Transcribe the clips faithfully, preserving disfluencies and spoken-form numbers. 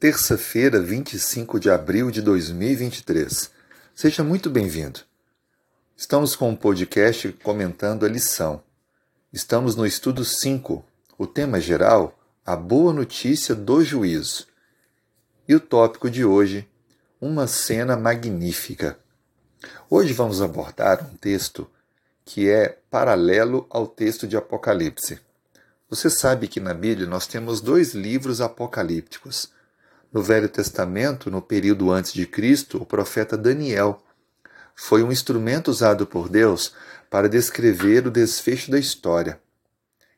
Terça-feira, vinte e cinco de abril de dois mil e vinte e três. Seja muito bem-vindo. Estamos com um podcast comentando a lição. Estamos no estudo cinco. O tema geral, a boa notícia do juízo. E o tópico de hoje, uma cena magnífica. Hoje vamos abordar um texto que é paralelo ao texto de Apocalipse. Você sabe que na Bíblia nós temos dois livros apocalípticos. No Velho Testamento, no período antes de Cristo, o profeta Daniel foi um instrumento usado por Deus para descrever o desfecho da história.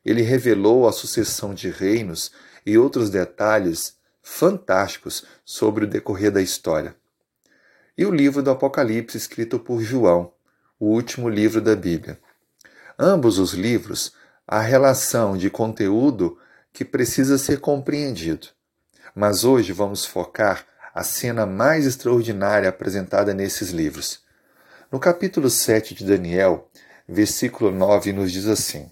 Ele revelou a sucessão de reinos e outros detalhes fantásticos sobre o decorrer da história. E o livro do Apocalipse, escrito por João, o último livro da Bíblia. Ambos os livros, há relação de conteúdo que precisa ser compreendido. Mas hoje vamos focar a cena mais extraordinária apresentada nesses livros. No capítulo sete de Daniel, versículo nove, nos diz assim: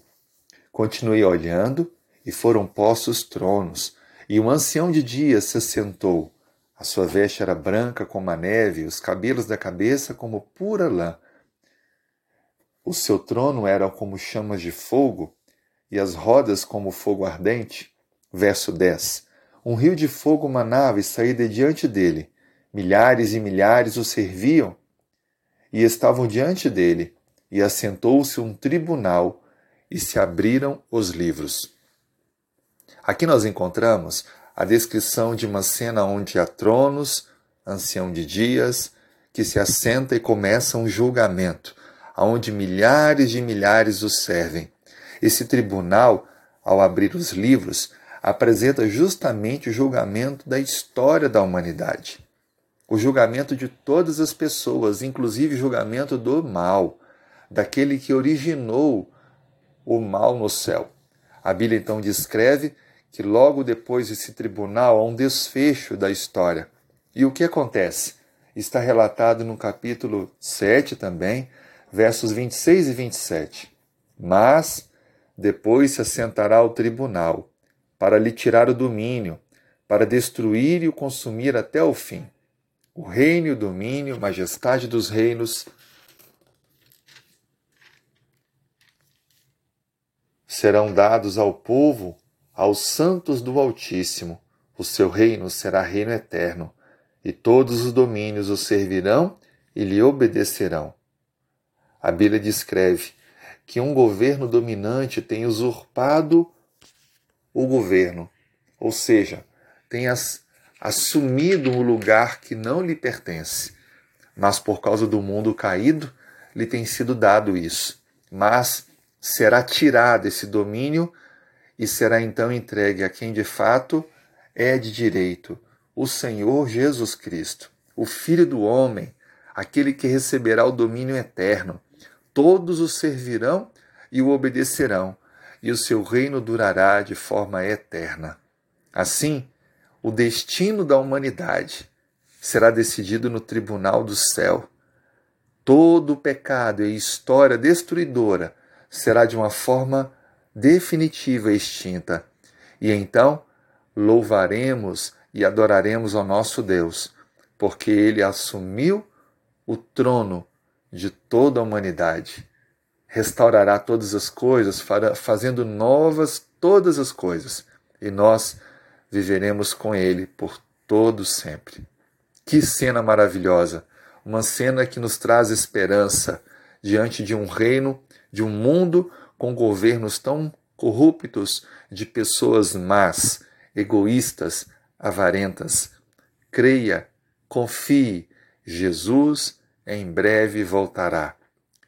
Continuei olhando, e foram postos tronos, e um ancião de dias se assentou. A sua veste era branca como a neve, os cabelos da cabeça como pura lã. O seu trono era como chamas de fogo, e as rodas como fogo ardente. Verso dez. Um rio de fogo manava e saía de diante dele. Milhares e milhares o serviam e estavam diante dele. E assentou-se um tribunal e se abriram os livros. Aqui nós encontramos a descrição de uma cena onde há tronos, ancião de dias, que se assenta e começa um julgamento, onde milhares de milhares o servem. Esse tribunal, ao abrir os livros, apresenta justamente o julgamento da história da humanidade. O julgamento de todas as pessoas, inclusive o julgamento do mal, daquele que originou o mal no céu. A Bíblia então descreve que logo depois desse tribunal há um desfecho da história. E o que acontece? Está relatado no capítulo sete também, versos vinte e seis e vinte e sete. Mas depois se assentará o tribunal, para lhe tirar o domínio, para destruir e o consumir até o fim. O reino e o domínio, majestade dos reinos, serão dados ao povo, aos santos do Altíssimo. O seu reino será reino eterno, e todos os domínios o servirão e lhe obedecerão. A Bíblia descreve que um governo dominante tem usurpado o governo, ou seja, tem as, assumido um lugar que não lhe pertence, mas por causa do mundo caído, lhe tem sido dado isso. Mas será tirado esse domínio e será então entregue a quem de fato é de direito, o Senhor Jesus Cristo, o Filho do Homem, aquele que receberá o domínio eterno. Todos o servirão e o obedecerão, e o seu reino durará de forma eterna. Assim, o destino da humanidade será decidido no tribunal do céu. Todo o pecado e história destruidora será de uma forma definitiva extinta. E então, louvaremos e adoraremos ao nosso Deus, porque Ele assumiu o trono de toda a humanidade. Restaurará todas as coisas, fazendo novas todas as coisas. E nós viveremos com Ele por todo sempre. Que cena maravilhosa! Uma cena que nos traz esperança diante de um reino, de um mundo com governos tão corruptos, de pessoas más, egoístas, avarentas. Creia, confie, Jesus em breve voltará.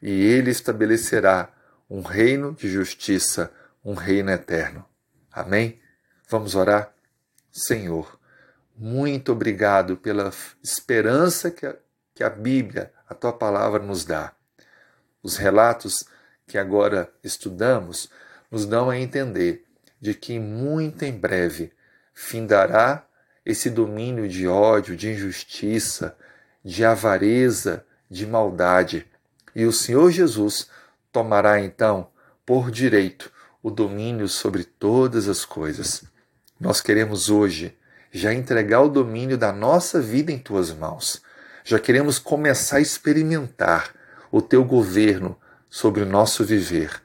E Ele estabelecerá um reino de justiça, um reino eterno. Amém? Vamos orar? Senhor, muito obrigado pela esperança que a, que a Bíblia, a Tua Palavra, nos dá. Os relatos que agora estudamos nos dão a entender de que muito em breve findará esse domínio de ódio, de injustiça, de avareza, de maldade. E o Senhor Jesus tomará então, por direito, o domínio sobre todas as coisas. Nós queremos hoje já entregar o domínio da nossa vida em tuas mãos. Já queremos começar a experimentar o teu governo sobre o nosso viver.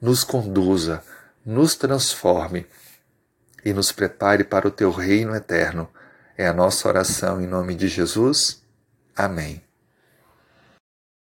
Nos conduza, nos transforme e nos prepare para o teu reino eterno. É a nossa oração em nome de Jesus. Amém.